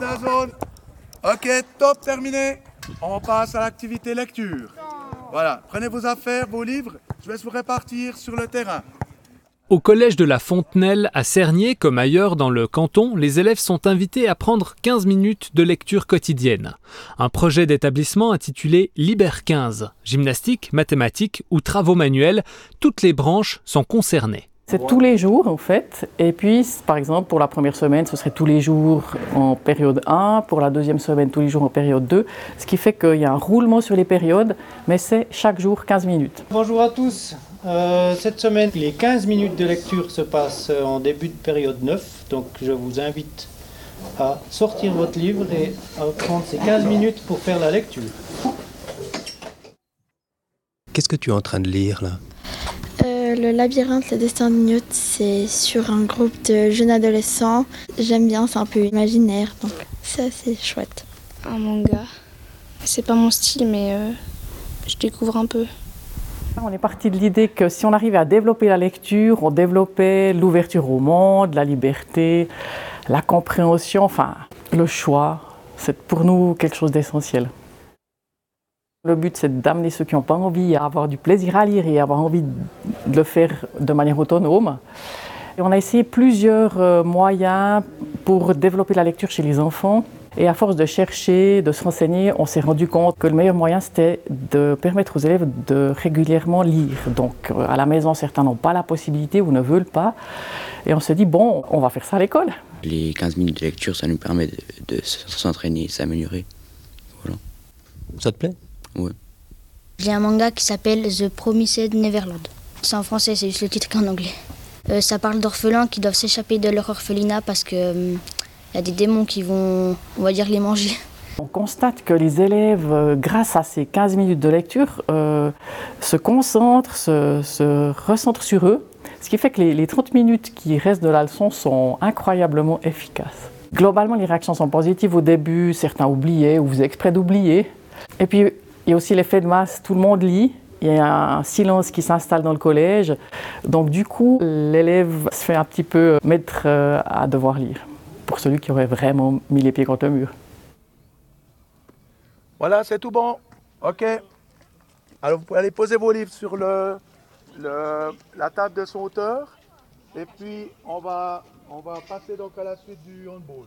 Dazone. Ok, top, terminé. On passe à l'activité lecture. Voilà, prenez vos affaires, vos livres. Je vais vous répartir sur le terrain. Au collège de la Fontenelle à Cernier, comme ailleurs dans le canton, les élèves sont invités à prendre 15 minutes de lecture quotidienne. Un projet d'établissement intitulé Libère 15, gymnastique, mathématiques ou travaux manuels, toutes les branches sont concernées. C'est tous les jours en fait, et puis par exemple pour la première semaine ce serait tous les jours en période 1, pour la deuxième semaine tous les jours en période 2, ce qui fait qu'il y a un roulement sur les périodes, mais c'est chaque jour 15 minutes. Bonjour à tous, cette semaine les 15 minutes de lecture se passent en début de période 9, donc je vous invite à sortir votre livre et à prendre ces 15 minutes pour faire la lecture. Qu'est-ce que tu es en train de lire là ? Le labyrinthe, le destin de Newt, c'est sur un groupe de jeunes adolescents. J'aime bien, c'est un peu imaginaire, donc c'est assez chouette. Un manga, c'est pas mon style, mais je découvre un peu. On est parti de l'idée que si on arrivait à développer la lecture, on développait l'ouverture au monde, la liberté, la compréhension, enfin le choix. C'est pour nous quelque chose d'essentiel. Le but, c'est d'amener ceux qui n'ont pas envie à avoir du plaisir à lire et à avoir envie de le faire de manière autonome. Et on a essayé plusieurs moyens pour développer la lecture chez les enfants. Et à force de chercher, de se renseigner, on s'est rendu compte que le meilleur moyen, c'était de permettre aux élèves de régulièrement lire. Donc à la maison, certains n'ont pas la possibilité ou ne veulent pas. Et on s'est dit, bon, on va faire ça à l'école. Les 15 minutes de lecture, ça nous permet de s'entraîner, de s'améliorer. Voilà. Ça te plaît ? Ouais. J'ai un manga qui s'appelle The Promised Neverland. C'est en français, c'est juste le titre qu'en anglais. Ça parle d'orphelins qui doivent s'échapper de leur orphelinat parce qu'il y a des démons qui vont, on va dire, les manger. On constate que les élèves, grâce à ces 15 minutes de lecture, se concentrent, se recentrent sur eux. Ce qui fait que les 30 minutes qui restent de la leçon sont incroyablement efficaces. Globalement, les réactions sont positives. Au début, certains oubliaient ou faisaient exprès d'oublier. Et puis, il y a aussi l'effet de masse, tout le monde lit, il y a un silence qui s'installe dans le collège, donc du coup, l'élève se fait un petit peu mettre à devoir lire, pour celui qui aurait vraiment mis les pieds contre le mur. Voilà, c'est tout bon, ok. Alors vous pouvez aller poser vos livres sur la table de son auteur, et puis on va passer donc à la suite du handball.